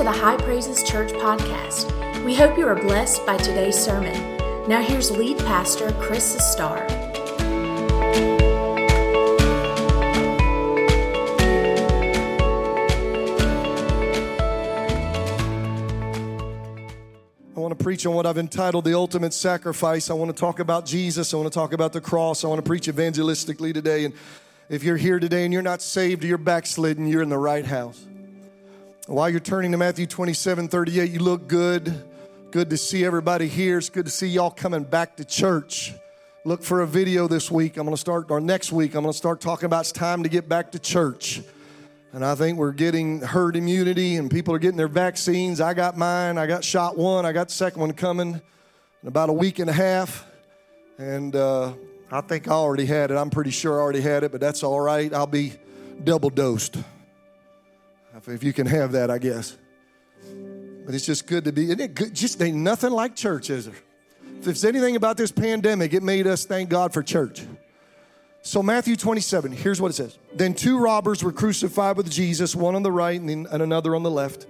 to the High Praises Church podcast. We hope you are blessed by today's sermon. Now here's lead pastor Chris Sustar. I want to preach on what I've entitled The Ultimate Sacrifice. I want to talk about Jesus. I want to talk about the cross. I want to preach evangelistically today. And if you're here today and you're not saved or you're backslidden, you're in the right house. While you're turning to Matthew 27, 38, you look good. Good to see everybody here. It's good to see y'all coming back to church. Look for a video this week. Next week, I'm going to start talking about it's time to get back to church. And I think we're getting herd immunity and people are getting their vaccines. I got mine. I got shot one. I got the second one coming in about a week and a half. And I think I already had it. I'm pretty sure I already had it, but that's all right. I'll be double dosed. If you can have that, I guess. But it's just good to be. Isn't it good? Just ain't nothing like church, is there? If there's anything about this pandemic, it made us thank God for church. So Matthew 27, here's what it says. Then two robbers were crucified with Jesus, one on the right and another on the left.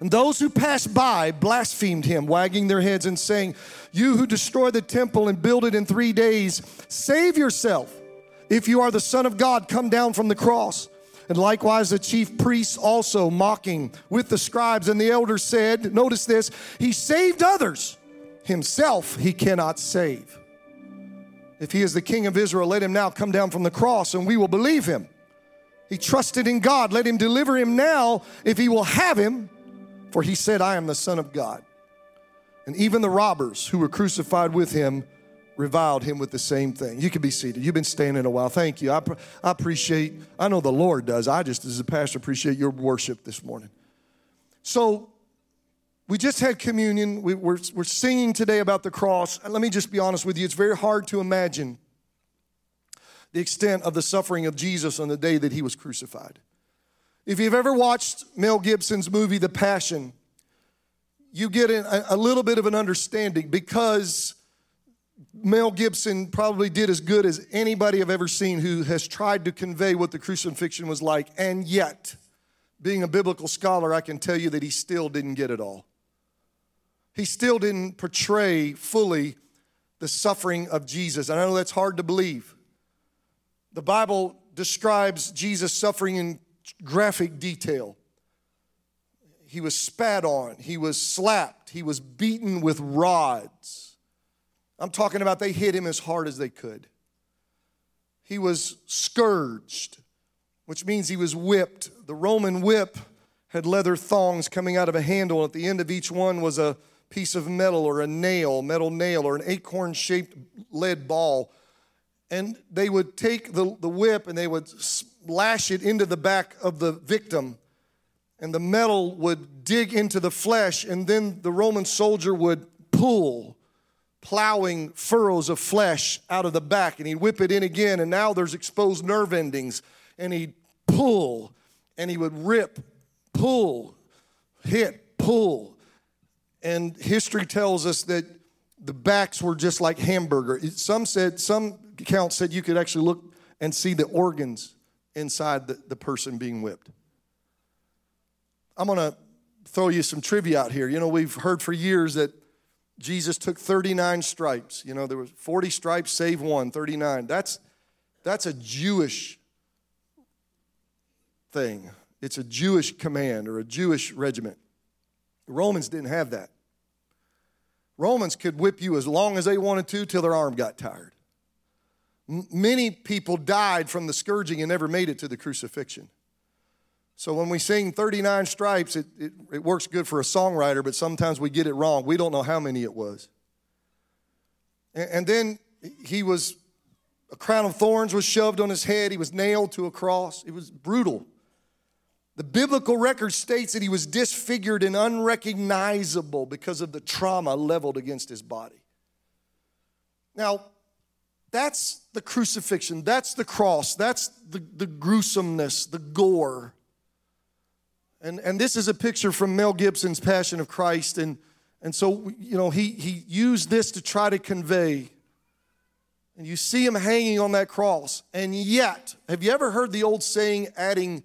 And those who passed by blasphemed him, wagging their heads and saying, "You who destroy the temple and build it in 3 days, save yourself. If you are the Son of God, come down from the cross." And likewise, the chief priests also mocking with the scribes and the elders said, notice this, "He saved others. Himself he cannot save. If he is the King of Israel, let him now come down from the cross and we will believe him. He trusted in God. Let him deliver him now if he will have him. For he said, I am the Son of God." And even the robbers who were crucified with him reviled him with the same thing. You can be seated. You've been standing a while. Thank you. I appreciate, I know the Lord does. I just, as a pastor, appreciate your worship this morning. So we just had communion. We're singing today about the cross. And let me just be honest with you. It's very hard to imagine the extent of the suffering of Jesus on the day that he was crucified. If you've ever watched Mel Gibson's movie, The Passion, you get a little bit of an understanding because Mel Gibson probably did as good as anybody I've ever seen who has tried to convey what the crucifixion was like. And yet, being a biblical scholar, I can tell you that he still didn't get it all. He still didn't portray fully the suffering of Jesus. And I know that's hard to believe. The Bible describes Jesus' suffering in graphic detail. He was spat on. He was slapped. He was beaten with rods. I'm talking about they hit him as hard as they could. He was scourged, which means he was whipped. The Roman whip had leather thongs coming out of a handle. At the end of each one was a piece of metal or a nail, metal nail, or an acorn-shaped lead ball. And they would take the whip and they would lash it into the back of the victim. And the metal would dig into the flesh, and then the Roman soldier would pull, plowing furrows of flesh out of the back, and he'd whip it in again, and now there's exposed nerve endings, and he'd pull, and he would rip, pull, hit, pull. And history tells us that the backs were just like hamburger. Some accounts said you could actually look and see the organs inside the person being whipped. I'm going to throw you some trivia out here. You know, we've heard for years that Jesus took 39 stripes. You know, there was 40 stripes, save one, 39. That's a Jewish thing. It's a Jewish command or a Jewish regiment. The Romans didn't have that. Romans could whip you as long as they wanted to till their arm got tired. Many people died from the scourging and never made it to the crucifixion. So when we sing 39 stripes, it works good for a songwriter, but sometimes we get it wrong. We don't know how many it was. And then a crown of thorns was shoved on his head. He was nailed to a cross. It was brutal. The biblical record states that he was disfigured and unrecognizable because of the trauma leveled against his body. Now, that's the crucifixion. That's the cross. That's the gruesomeness, the gore. And this is a picture from Mel Gibson's Passion of Christ. And so, you know, he used this to try to convey. And you see him hanging on that cross. And yet, have you ever heard the old saying, adding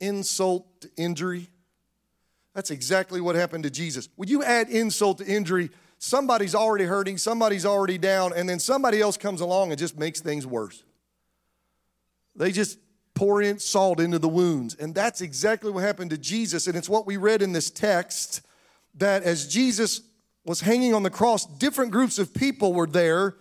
insult to injury? That's exactly what happened to Jesus. When you add insult to injury, somebody's already hurting, somebody's already down, and then somebody else comes along and just makes things worse. They just pour in salt into the wounds. And that's exactly what happened to Jesus. And it's what we read in this text, that as Jesus was hanging on the cross, different groups of people were there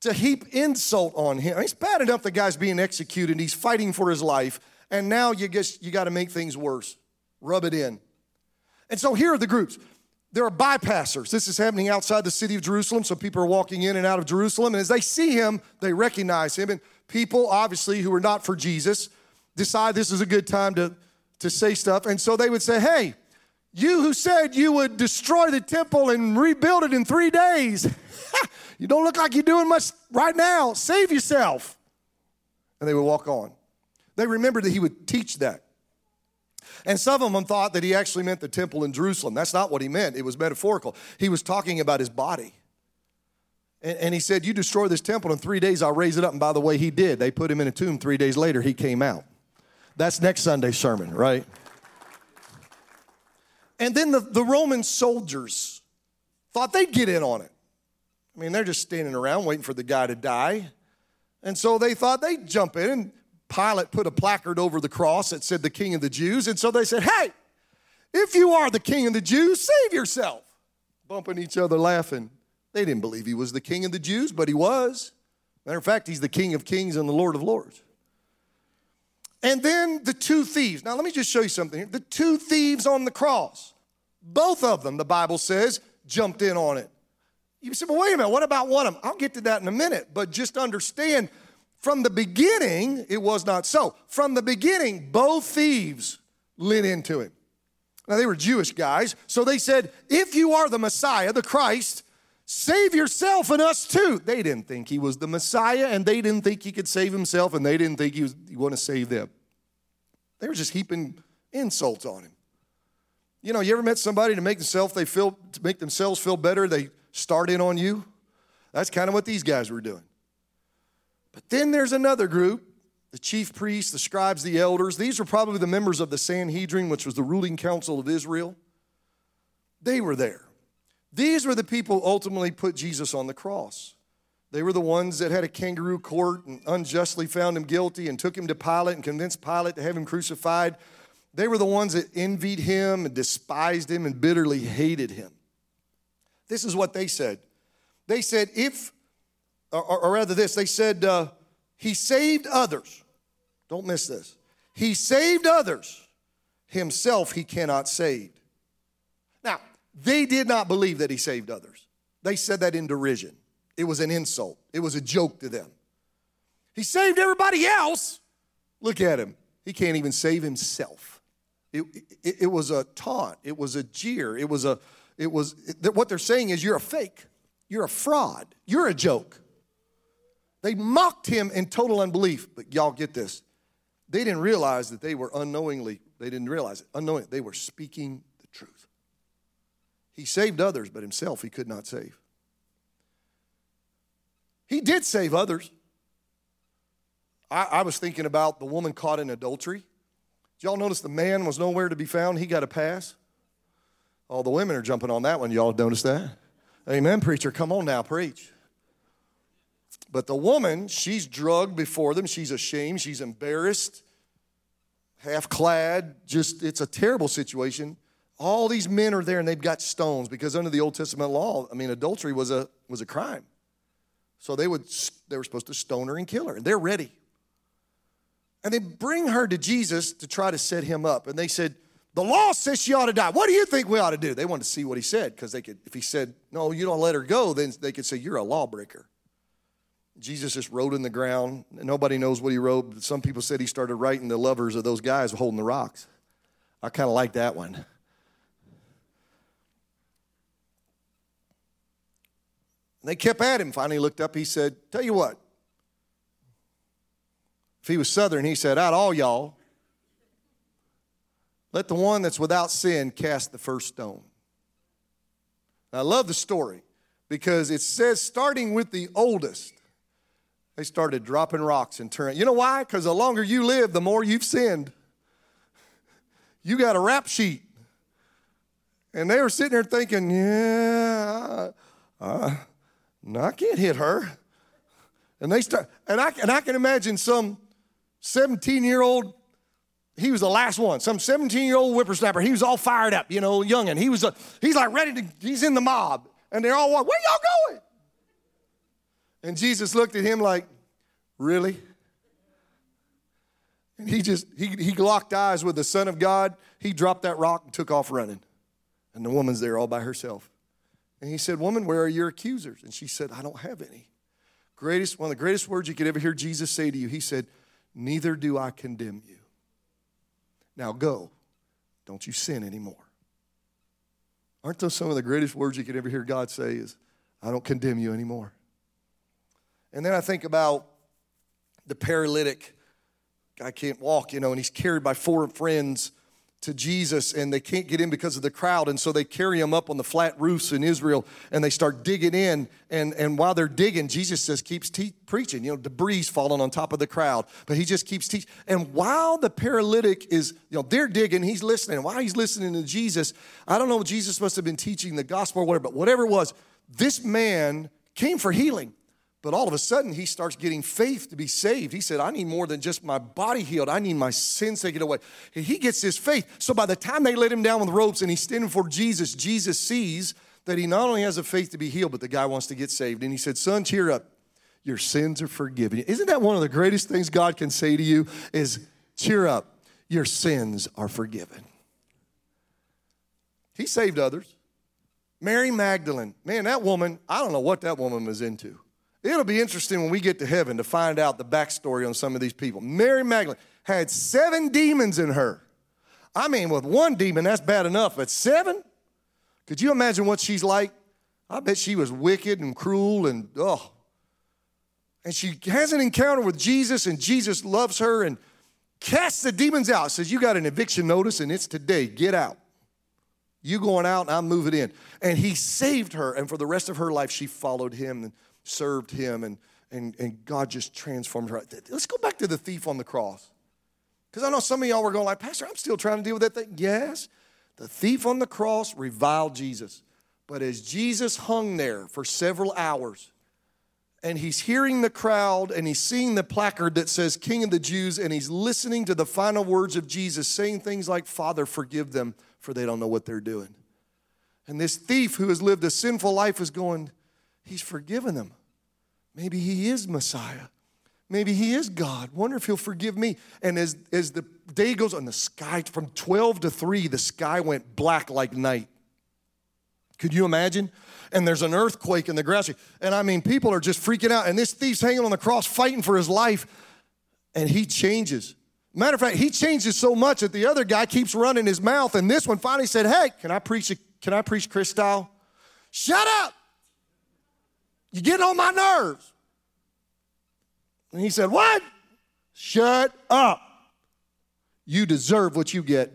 to heap insult on him. It's bad enough the guy's being executed. He's fighting for his life. And now you got to make things worse. Rub it in. And so here are the groups. There are bypassers. This is happening outside the city of Jerusalem. So people are walking in and out of Jerusalem. And as they see him, they recognize him. And people, obviously, who are not for Jesus decide this is a good time to say stuff. And so they would say, hey, you who said you would destroy the temple and rebuild it in 3 days, you don't look like you're doing much right now. Save yourself. And they would walk on. They remembered that he would teach that. And some of them thought that he actually meant the temple in Jerusalem. That's not what he meant. It was metaphorical. He was talking about his body. And he said, you destroy this temple in 3 days, I'll raise it up. And by the way, he did. They put him in a tomb. 3 days later, he came out. That's next Sunday's sermon, right? And then the Roman soldiers thought they'd get in on it. I mean, they're just standing around waiting for the guy to die. And so they thought they'd jump in. And Pilate put a placard over the cross that said the King of the Jews. And so they said, hey, if you are the King of the Jews, save yourself. Bumping each other, laughing. They didn't believe he was the King of the Jews, but he was. Matter of fact, he's the King of Kings and the Lord of Lords. And then the two thieves. Now, let me just show you something here. The two thieves on the cross, both of them, the Bible says, jumped in on it. You said, well, wait a minute, what about one of them? I'll get to that in a minute, but just understand from the beginning, it was not so. From the beginning, both thieves lit into him. Now, they were Jewish guys, so they said, if you are the Messiah, the Christ, save yourself and us too. They didn't think he was the Messiah, and they didn't think he could save himself, and they didn't think he wanted to save them. They were just heaping insults on him. You know, you ever met somebody to make themselves feel better? They start in on you. That's kind of what these guys were doing. But then there's another group: the chief priests, the scribes, the elders. These were probably the members of the Sanhedrin, which was the ruling council of Israel. They were there. These were the people who ultimately put Jesus on the cross. They were the ones that had a kangaroo court and unjustly found him guilty and took him to Pilate and convinced Pilate to have him crucified. They were the ones that envied him and despised him and bitterly hated him. This is what they said. They said, he saved others. Don't miss this. He saved others. Himself he cannot save. Now, they did not believe that he saved others. They said that in derision. It was an insult. It was a joke to them. He saved everybody else. Look at him. He can't even save himself. It was a taunt. It was a jeer. What they're saying is, you're a fake. You're a fraud. You're a joke. They mocked him in total unbelief. But y'all get this. They didn't realize that unknowingly, they were speaking the truth. He saved others, but himself he could not save. He did save others. I was thinking about the woman caught in adultery. Did y'all notice the man was nowhere to be found? He got a pass. All the women are jumping on that one. Y'all notice that? Amen, preacher. Come on now, preach. But the woman, she's drugged before them. She's ashamed. She's embarrassed, half-clad. It's a terrible situation. All these men are there, and they've got stones, because under the Old Testament law, adultery was a crime. So they were supposed to stone her and kill her, and they're ready. And they bring her to Jesus to try to set him up. And they said, the law says she ought to die. What do you think we ought to do? They wanted to see what he said, because they could. If he said, no, you don't let her go, then they could say, you're a lawbreaker. Jesus just wrote in the ground. Nobody knows what he wrote, but some people said he started writing the lovers of those guys holding the rocks. I kind of like that one. They kept at him. Finally looked up. He said, tell you what. If he was Southern, he said, out all y'all, let the one that's without sin cast the first stone. And I love the story, because it says, starting with the oldest, they started dropping rocks and turning. You know why? Because the longer you live, the more you've sinned. You got a rap sheet. And they were sitting there thinking, yeah, no, I can't hit her. And they start, and I can imagine some 17-year-old, he was the last one, some 17-year-old whippersnapper. He was all fired up, you know, youngin'. He's like ready to, he's in the mob. And they're all, where y'all going? And Jesus looked at him like, really? And he locked eyes with the Son of God. He dropped that rock and took off running. And the woman's there all by herself. And he said, woman, where are your accusers? And she said, I don't have any. One of the greatest words you could ever hear Jesus say to you, he said, neither do I condemn you. Now go. Don't you sin anymore. Aren't those some of the greatest words you could ever hear God say is, I don't condemn you anymore. And then I think about the paralytic. Guy can't walk, you know, and he's carried by four friends to Jesus, and they can't get in because of the crowd, and so they carry him up on the flat roofs in Israel, and they start digging in, and while they're digging, Jesus just keeps preaching, you know, debris falling on top of the crowd, but he just keeps teaching. And while the paralytic is, you know, they're digging, he's listening. While he's listening to Jesus, I don't know, Jesus must have been teaching the gospel or whatever, but whatever it was, this man came for healing. But all of a sudden, he starts getting faith to be saved. He said, I need more than just my body healed. I need my sins taken away. And he gets his faith. So by the time they let him down with ropes and he's standing before Jesus, Jesus sees that he not only has a faith to be healed, but the guy wants to get saved. And he said, son, cheer up. Your sins are forgiven. Isn't that one of the greatest things God can say to you is, cheer up. Your sins are forgiven. He saved others. Mary Magdalene. Man, that woman, I don't know what that woman was into. It'll be interesting when we get to heaven to find out the backstory on some of these people. Mary Magdalene had 7 demons in her. I mean, with one demon, that's bad enough, but 7? Could you imagine what she's like? I bet she was wicked and cruel and, oh. And she has an encounter with Jesus, and Jesus loves her and casts the demons out. Says, you got an eviction notice, and it's today. Get out. You going out, and I'm moving in. And he saved her, and for the rest of her life, she followed him and served him, and God just transformed her. Let's go back to the thief on the cross. Because I know some of y'all were going like, Pastor, I'm still trying to deal with that thing. Yes, the thief on the cross reviled Jesus. But as Jesus hung there for several hours, and he's hearing the crowd, and he's seeing the placard that says King of the Jews, and he's listening to the final words of Jesus, saying things like, Father, forgive them, for they don't know what they're doing. And this thief who has lived a sinful life is going, he's forgiven them. Maybe he is Messiah. Maybe he is God. Wonder if he'll forgive me. And as the day goes on, the sky, from 12 to 3, the sky went black like night. Could you imagine? And there's an earthquake in the grass. And I mean, people are just freaking out. And this thief's hanging on the cross fighting for his life. And he changes. Matter of fact, he changes so much that the other guy keeps running his mouth. And this one finally said, hey, can I preach Chris style? Shut up. You're getting on my nerves. And he said, what? Shut up. You deserve what you get.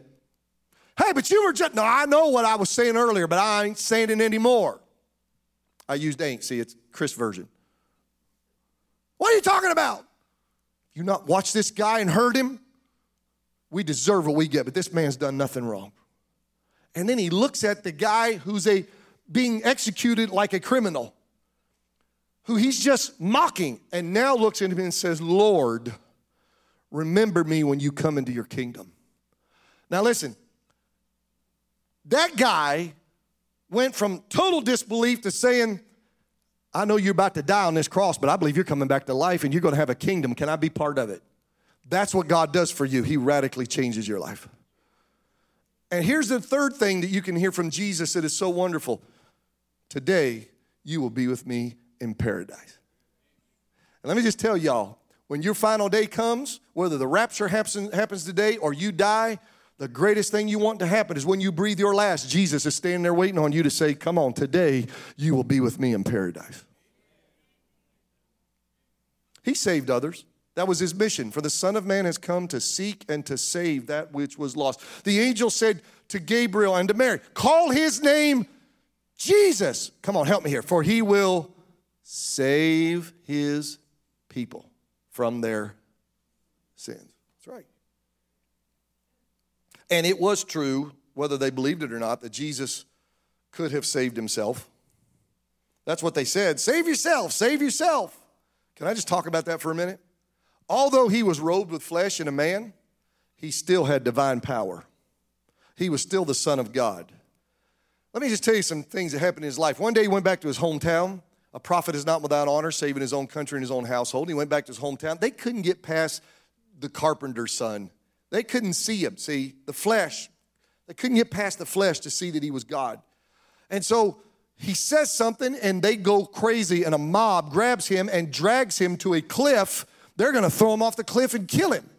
Hey, but you were just, no, I know what I was saying earlier, but I ain't saying it anymore. I used ain't. See, it's Chris version. What are you talking about? You not watch this guy and hurt him? We deserve what we get, but this man's done nothing wrong. And then he looks at the guy who's being executed like a criminal, who he's just mocking, and now looks at him and says, Lord, remember me when you come into your kingdom. Now listen, that guy went from total disbelief to saying, I know you're about to die on this cross, but I believe you're coming back to life and you're going to have a kingdom. Can I be part of it? That's what God does for you. He radically changes your life. And here's the third thing that you can hear from Jesus that is so wonderful. Today, you will be with me in paradise. And let me just tell y'all, when your final day comes, whether the rapture happens today or you die, the greatest thing you want to happen is when you breathe your last, Jesus is standing there waiting on you to say, come on, today you will be with me in paradise. He saved others. That was his mission. For the Son of Man has come to seek and to save that which was lost. The angel said to Gabriel and to Mary, call his name Jesus. Come on, help me here. For he will save his people from their sins. That's right. And it was true, whether they believed it or not, that Jesus could have saved himself. That's what they said. Save yourself, save yourself. Can I just talk about that for a minute? Although he was robed with flesh and a man, he still had divine power. He was still the Son of God. Let me just tell you some things that happened in his life. One day he went back to his hometown. A prophet is not without honor, save in his own country and his own household. He went back to his hometown. They couldn't get past the carpenter's son. They couldn't see him, see, the flesh. They couldn't get past the flesh to see that he was God. And so he says something, and they go crazy, and a mob grabs him and drags him to a cliff. They're going to throw him off the cliff and kill him.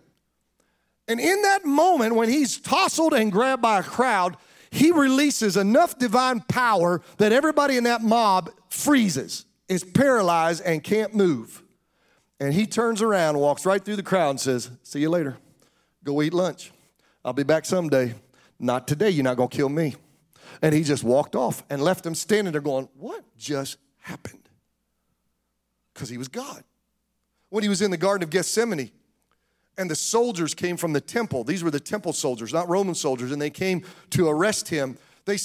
And in that moment, when he's tousled and grabbed by a crowd, he releases enough divine power that everybody in that mob freezes, is paralyzed, and can't move. And he turns around, walks right through the crowd and says, see you later. Go eat lunch. I'll be back someday. Not today. You're not going to kill me. And he just walked off and left them standing there going, what just happened? Because he was God. When he was in the Garden of Gethsemane, and the soldiers came from the temple. These were the temple soldiers, not Roman soldiers. And they came to arrest him. They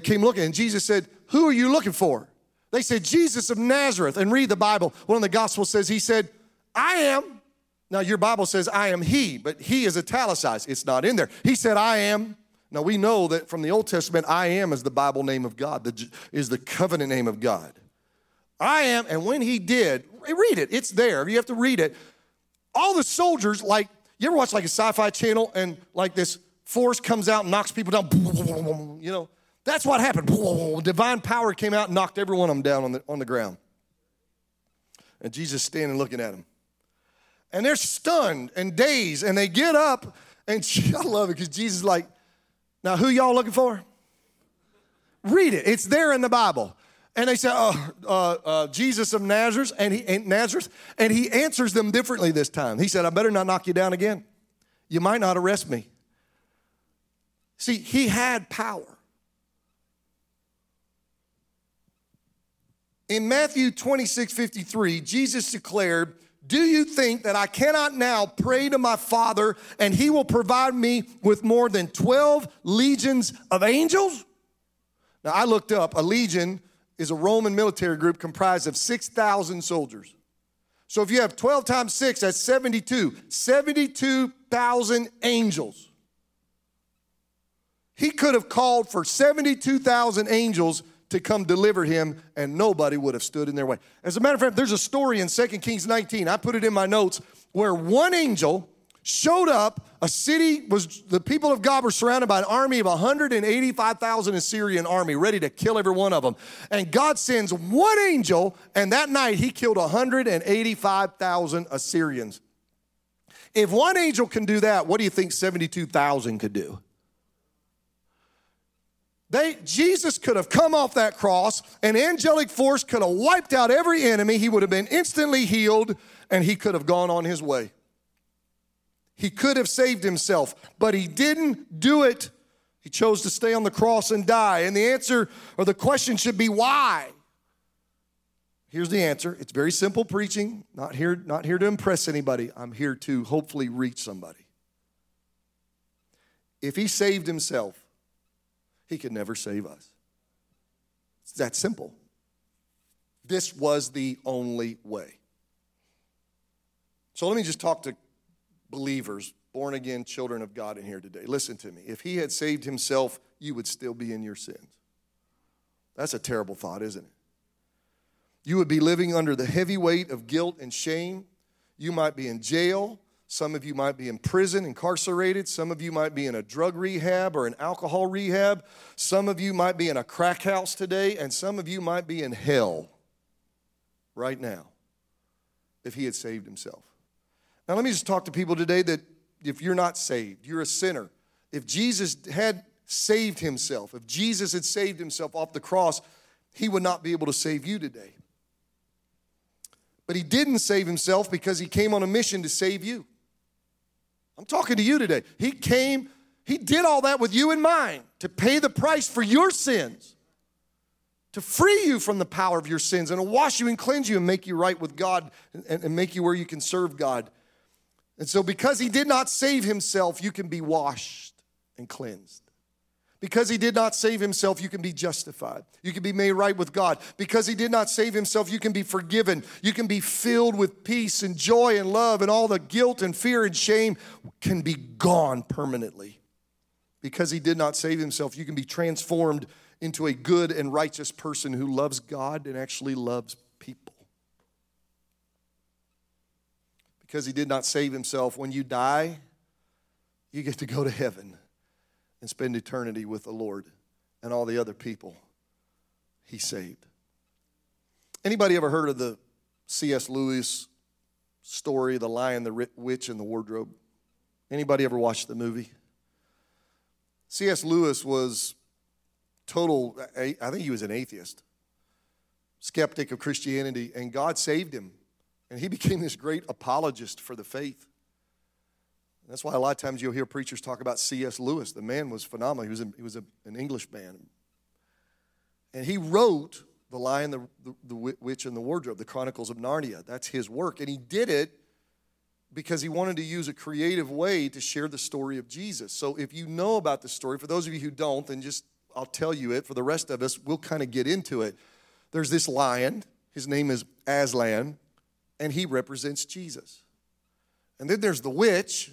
came looking. And Jesus said, who are you looking for? They said, Jesus of Nazareth. And read the Bible. One of the Gospels says, he said, I am. Now, your Bible says, I am he. But he is italicized. It's not in there. He said, I am. Now, we know that from the Old Testament, I am is the Bible name of God. Is the covenant name of God. I am. And when he did, read it. It's there. You have to read it. All the soldiers, like, you ever watch like a sci-fi channel and like this force comes out and knocks people down, you know? That's what happened. Divine power came out and knocked every one of them down on the ground. And Jesus standing looking at them. And they're stunned and dazed, and they get up, and I love it because Jesus is like, now who y'all looking for? Read it. It's there in the Bible. And they said, Jesus of Nazareth, and he answers them differently this time. He said, I better not knock you down again. You might not arrest me. See, he had power. In Matthew 26:53, Jesus declared, do you think that I cannot now pray to my Father, and he will provide me with more than 12 legions of angels? Now, I looked up a legion is a Roman military group comprised of 6,000 soldiers. So if you have 12 times 6, that's 72. 72,000 angels. He could have called for 72,000 angels to come deliver him, and nobody would have stood in their way. As a matter of fact, there's a story in 2 Kings 19, I put it in my notes, where one angel showed up, the people of God were surrounded by an army of 185,000 Assyrian army ready to kill every one of them. And God sends one angel, and that night he killed 185,000 Assyrians. If one angel can do that, what do you think 72,000 could do? Jesus could have come off that cross, an angelic force could have wiped out every enemy, he would have been instantly healed, and he could have gone on his way. He could have saved himself, but he didn't do it. He chose to stay on the cross and die. And the answer or the question should be why? Here's the answer. It's very simple preaching. Not here to impress anybody. I'm here to hopefully reach somebody. If he saved himself, he could never save us. It's that simple. This was the only way. So let me just talk to believers, born-again children of God in here today. Listen to me. If he had saved himself, you would still be in your sins. That's a terrible thought, isn't it? You would be living under the heavy weight of guilt and shame. You might be in jail. Some of you might be in prison, incarcerated. Some of you might be in a drug rehab or an alcohol rehab. Some of you might be in a crack house today, and some of you might be in hell right now if he had saved himself. Now, let me just talk to people today that if you're not saved, you're a sinner. If Jesus had saved himself, if Jesus had saved himself off the cross, he would not be able to save you today. But he didn't save himself because he came on a mission to save you. I'm talking to you today. He came, he did all that with you in mind to pay the price for your sins, to free you from the power of your sins and to wash you and cleanse you and make you right with God and make you where you can serve God. And so because he did not save himself, you can be washed and cleansed. Because he did not save himself, you can be justified. You can be made right with God. Because he did not save himself, you can be forgiven. You can be filled with peace and joy and love, and all the guilt and fear and shame can be gone permanently. Because he did not save himself, you can be transformed into a good and righteous person who loves God and actually loves people. Because he did not save himself, when you die, you get to go to heaven and spend eternity with the Lord and all the other people he saved. Anybody ever heard of the C.S. Lewis story, The Lion, the Witch, and the Wardrobe? Anybody ever watched the movie? C.S. Lewis was total, I think he was an atheist, skeptic of Christianity, and God saved him. And he became this great apologist for the faith. That's why a lot of times you'll hear preachers talk about C.S. Lewis. The man was phenomenal. He was an Englishman. And he wrote The Lion, the Witch, and the Wardrobe, the Chronicles of Narnia. That's his work. And he did it because he wanted to use a creative way to share the story of Jesus. So if you know about the story, for those of you who don't, then just I'll tell you it. For the rest of us, we'll kind of get into it. There's this lion. His name is Aslan, and he represents Jesus. And then there's the witch.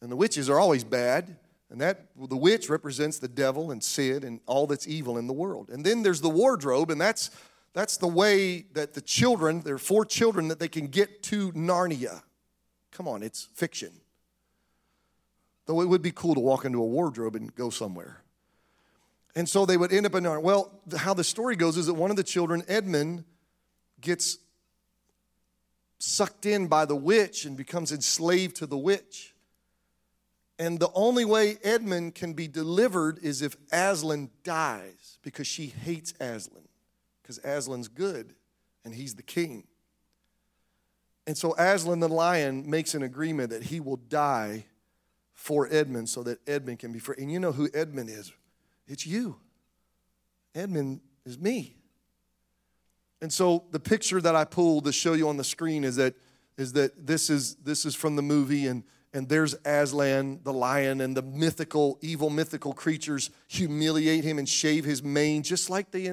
And the witches are always bad, and the witch represents the devil and sin and all that's evil in the world. And then there's the wardrobe, and that's the way that the children, there are 4 children, that they can get to Narnia. Come on, it's fiction. Though it would be cool to walk into a wardrobe and go somewhere. And so they would end up in Narnia. Well, how the story goes is that one of the children, Edmund, gets sucked in by the witch and becomes enslaved to the witch. And the only way Edmund can be delivered is if Aslan dies, because she hates Aslan, because Aslan's good and he's the king. And so Aslan the lion makes an agreement that he will die for Edmund so that Edmund can be free. And you know who Edmund is? It's you. Edmund is me. And so the picture that I pulled to show you on the screen is that this is from the movie, and there's Aslan, the lion, and the evil mythical creatures humiliate him and shave his mane, just like they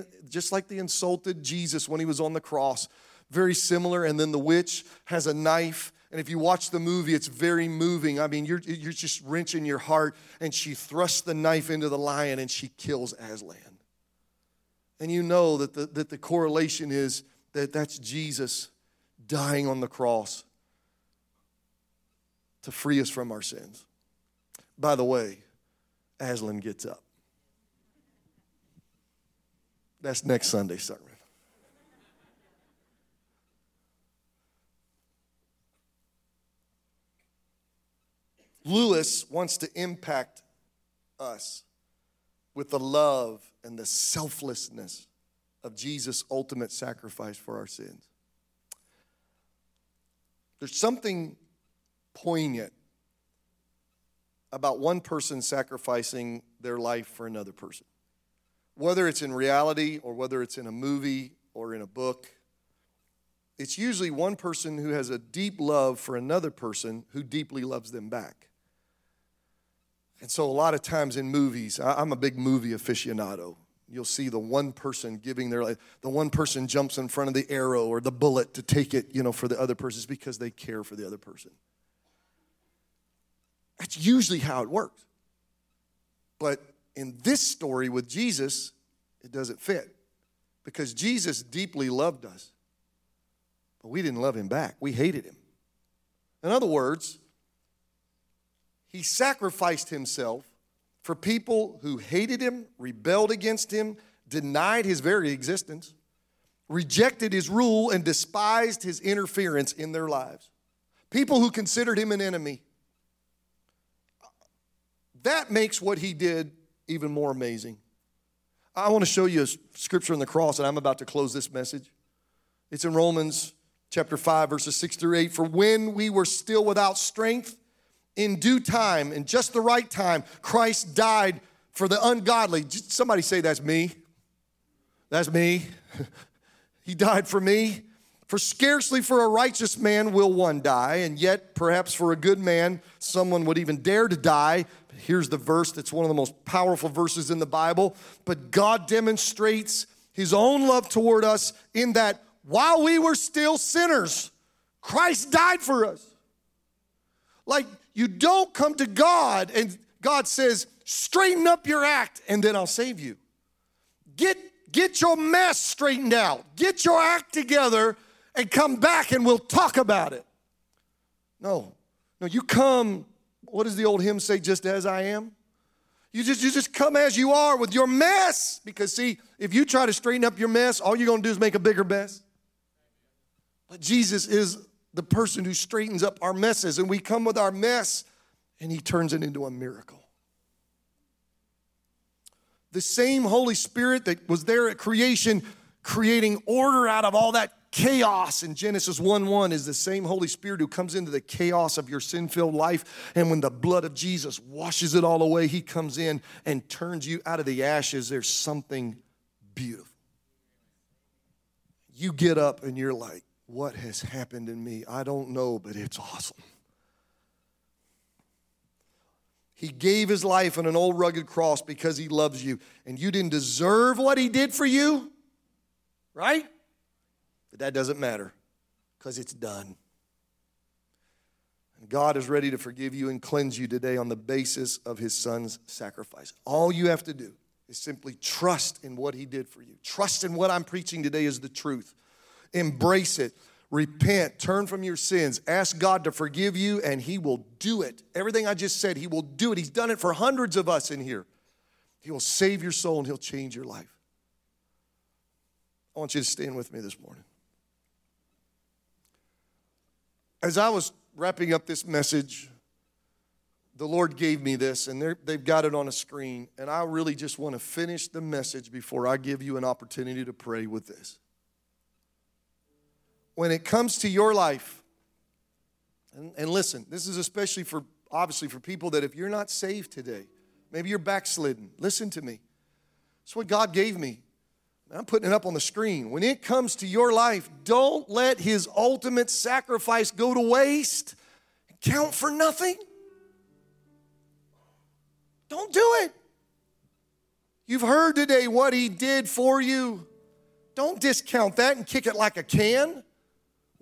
insulted Jesus when he was on the cross. Very similar. And then the witch has a knife. And if you watch the movie, it's very moving. I mean, you're just wrenching your heart. And she thrusts the knife into the lion, and she kills Aslan. And you know that the correlation is that that's Jesus dying on the cross to free us from our sins. By the way, Aslan gets up. That's next Sunday's sermon. Lewis wants to impact us with the love and the selflessness of Jesus' ultimate sacrifice for our sins. There's something poignant about one person sacrificing their life for another person. Whether it's in reality or whether it's in a movie or in a book, it's usually one person who has a deep love for another person who deeply loves them back. And so a lot of times in movies, I'm a big movie aficionado. You'll see the one person giving their life. The one person jumps in front of the arrow or the bullet to take it, for the other person. It's because they care for the other person. That's usually how it works. But in this story with Jesus, it doesn't fit, because Jesus deeply loved us, but we didn't love him back. We hated him. In other words, he sacrificed himself for people who hated him, rebelled against him, denied his very existence, rejected his rule, and despised his interference in their lives. People who considered him an enemy. That makes what he did even more amazing. I want to show you a scripture on the cross, and I'm about to close this message. It's in Romans chapter 5, verses 6-8. For when we were still without strength, in due time, in just the right time, Christ died for the ungodly. Somebody say, that's me. That's me. He died for me. For scarcely for a righteous man will one die, and yet perhaps for a good man someone would even dare to die. Here's the verse that's one of the most powerful verses in the Bible. But God demonstrates his own love toward us in that while we were still sinners, Christ died for us. Like, you don't come to God and God says, straighten up your act and then I'll save you. Get your mess straightened out. Get your act together and come back and we'll talk about it. No, you come, what does the old hymn say, just as I am? You just come as you are with your mess. Because see, if you try to straighten up your mess, all you're going to do is make a bigger mess. But Jesus is the person who straightens up our messes, and we come with our mess, and he turns it into a miracle. The same Holy Spirit that was there at creation, creating order out of all that chaos in Genesis 1:1 is the same Holy Spirit who comes into the chaos of your sin-filled life, and when the blood of Jesus washes it all away, he comes in and turns you out of the ashes. There's something beautiful. You get up and you're like, what has happened in me? I don't know, but it's awesome. He gave his life on an old rugged cross because he loves you, and you didn't deserve what he did for you, right? But that doesn't matter because it's done. And God is ready to forgive you and cleanse you today on the basis of his son's sacrifice. All you have to do is simply trust in what he did for you. Trust in what I'm preaching today is the truth. Embrace it. Repent. Turn from your sins. Ask God to forgive you, and he will do it. Everything I just said, he will do it. He's done it for hundreds of us in here. He will save your soul, and he'll change your life. I want you to stand with me this morning. As I was wrapping up this message, the Lord gave me this, and they've got it on a screen, and I really just want to finish the message before I give you an opportunity to pray with this. When it comes to your life, and listen, this is especially for, obviously, for people that if you're not saved today, maybe you're backslidden. Listen to me. That's what God gave me. I'm putting it up on the screen. When it comes to your life, don't let his ultimate sacrifice go to waste and count for nothing. Don't do it. You've heard today what he did for you. Don't discount that and kick it like a can.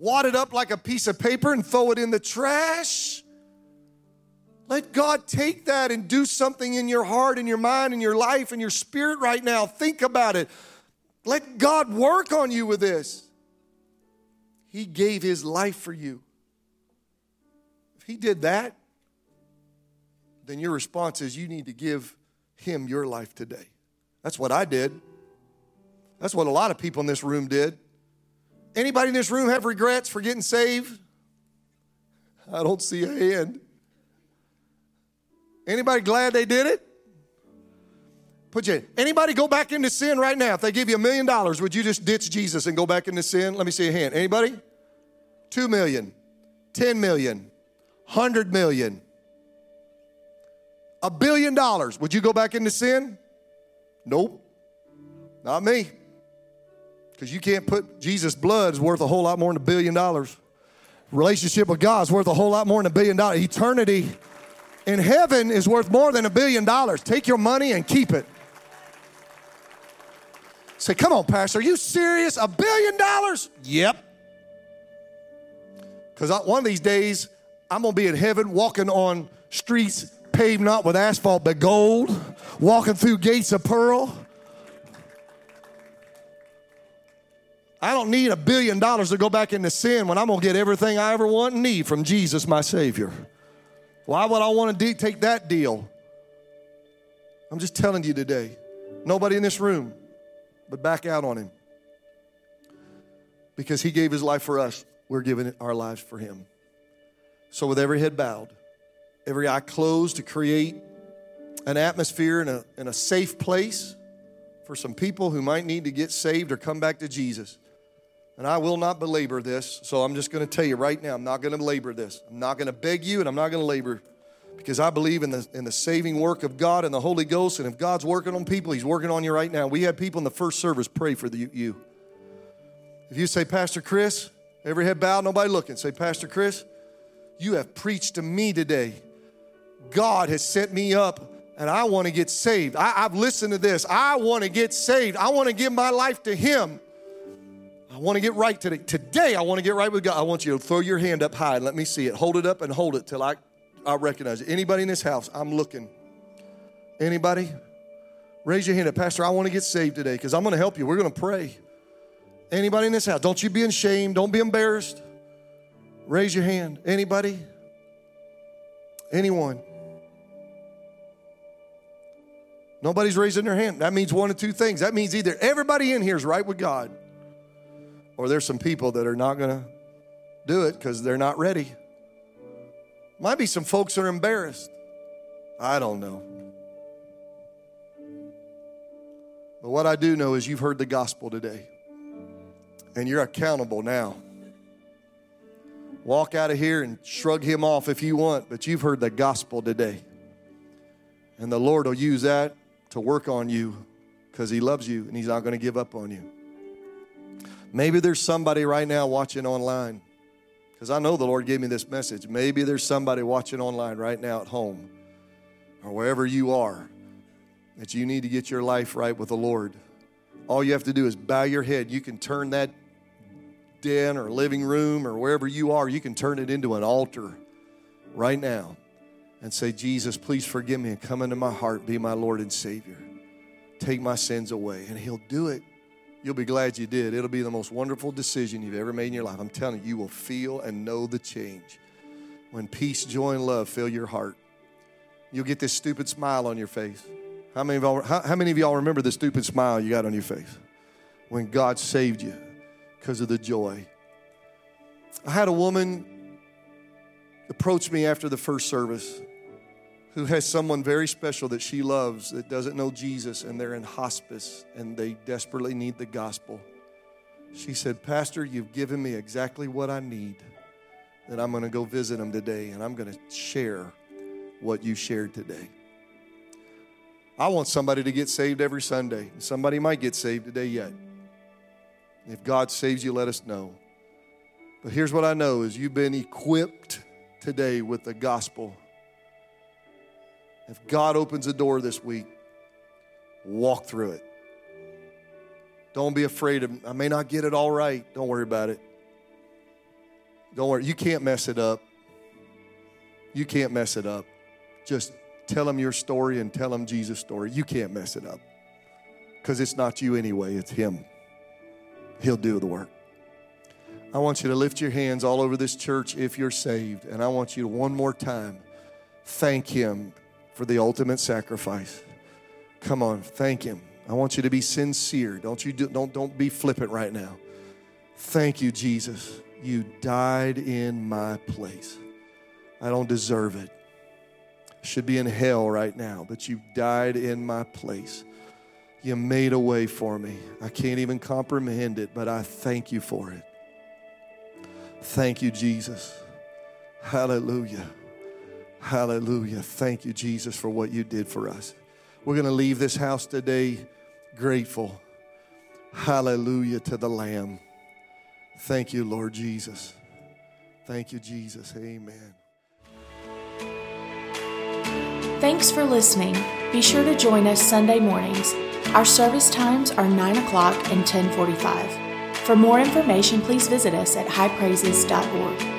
Wad it up like a piece of paper and throw it in the trash. Let God take that and do something in your heart and your mind and your life and your spirit right now. Think about it. Let God work on you with this. He gave his life for you. If he did that, then your response is you need to give him your life today. That's what I did. That's what a lot of people in this room did. Anybody in this room have regrets for getting saved? I don't see a hand. Anybody glad they did it? Anybody go back into sin right now? If they give you $1 million, would you just ditch Jesus and go back into sin? Let me see a hand. Anybody? 2 million, 10 million, 100 million, $1 billion. Would you go back into sin? Nope. Not me. Because you can't put Jesus' blood is worth a whole lot more than $1 billion. Relationship with God is worth a whole lot more than $1 billion. Eternity in heaven is worth more than $1 billion. Take your money and keep it. Say, come on, Pastor, are you serious? $1 billion? Yep. Because one of these days, I'm going to be in heaven walking on streets paved not with asphalt but gold, walking through gates of pearl. I don't need $1 billion to go back into sin when I'm going to get everything I ever want and need from Jesus, my Savior. Why would I want to take that deal? I'm just telling you today, nobody in this room, but back out on him. Because he gave his life for us, we're giving our lives for him. So with every head bowed, every eye closed to create an atmosphere and a safe place for some people who might need to get saved or come back to Jesus. And I will not belabor this, so I'm just going to tell you right now, I'm not going to belabor this. I'm not going to beg you, and I'm not going to labor, because I believe in the saving work of God and the Holy Ghost, and if God's working on people, he's working on you right now. We had people in the first service pray for you. If you say, Pastor Chris, every head bowed, nobody looking, say, Pastor Chris, you have preached to me today God has set me up and I want to get saved. I've listened to this. I want to get saved. I want to give my life to him. I want to get right today. Today, I want to get right with God. I want you to throw your hand up high and let me see it. Hold it up and hold it till I recognize it. Anybody in this house, I'm looking. Anybody? Raise your hand up. Pastor, I want to get saved today because I'm going to help you. We're going to pray. Anybody in this house, don't you be ashamed. Don't be embarrassed. Raise your hand. Anybody? Anyone? Nobody's raising their hand. That means one of two things. That means either everybody in here is right with God, or there's some people that are not going to do it because they're not ready. Might be some folks that are embarrassed. I don't know. But what I do know is you've heard the gospel today, and you're accountable now. Walk out of here and shrug him off if you want, but you've heard the gospel today. And the Lord will use that to work on you because he loves you and he's not going to give up on you. Maybe there's somebody right now watching online, because I know the Lord gave me this message. Maybe there's somebody watching online right now at home or wherever you are that you need to get your life right with the Lord. All you have to do is bow your head. You can turn that den or living room or wherever you are, you can turn it into an altar right now and say, Jesus, please forgive me and come into my heart, be my Lord and Savior. Take my sins away, and he'll do it. You'll be glad you did. It'll be the most wonderful decision you've ever made in your life. I'm telling you, you will feel and know the change. When peace, joy, and love fill your heart, you'll get this stupid smile on your face. How many of y'all remember the stupid smile you got on your face when God saved you because of the joy? I had a woman approach me after the first service who has someone very special that she loves that doesn't know Jesus, and they're in hospice and they desperately need the gospel. She said, Pastor, you've given me exactly what I need, and I'm going to go visit them today, and I'm going to share what you shared today. I want somebody to get saved every Sunday. Somebody might get saved today yet. If God saves you, let us know. But here's what I know is you've been equipped today with the gospel. If God opens a door this week, walk through it. Don't be afraid of, I may not get it all right. Don't worry about it. Don't worry. You can't mess it up. You can't mess it up. Just tell them your story and tell them Jesus' story. You can't mess it up because it's not you anyway. It's him. He'll do the work. I want you to lift your hands all over this church if you're saved, and I want you to one more time thank him for the ultimate sacrifice. Come on, thank him. I want you to be sincere. Don't be flippant right now. Thank you, Jesus. You died in my place. I don't deserve it. I should be in hell right now, but you died in my place. You made a way for me. I can't even comprehend it, but I thank you for it. Thank you, Jesus. Hallelujah. Hallelujah. Thank you, Jesus, for what you did for us. We're going to leave this house today grateful. Hallelujah to the Lamb. Thank you, Lord Jesus. Thank you, Jesus. Amen. Thanks for listening. Be sure to join us Sunday mornings. Our service times are 9 o'clock and 10:45. For more information, please visit us at highpraises.org.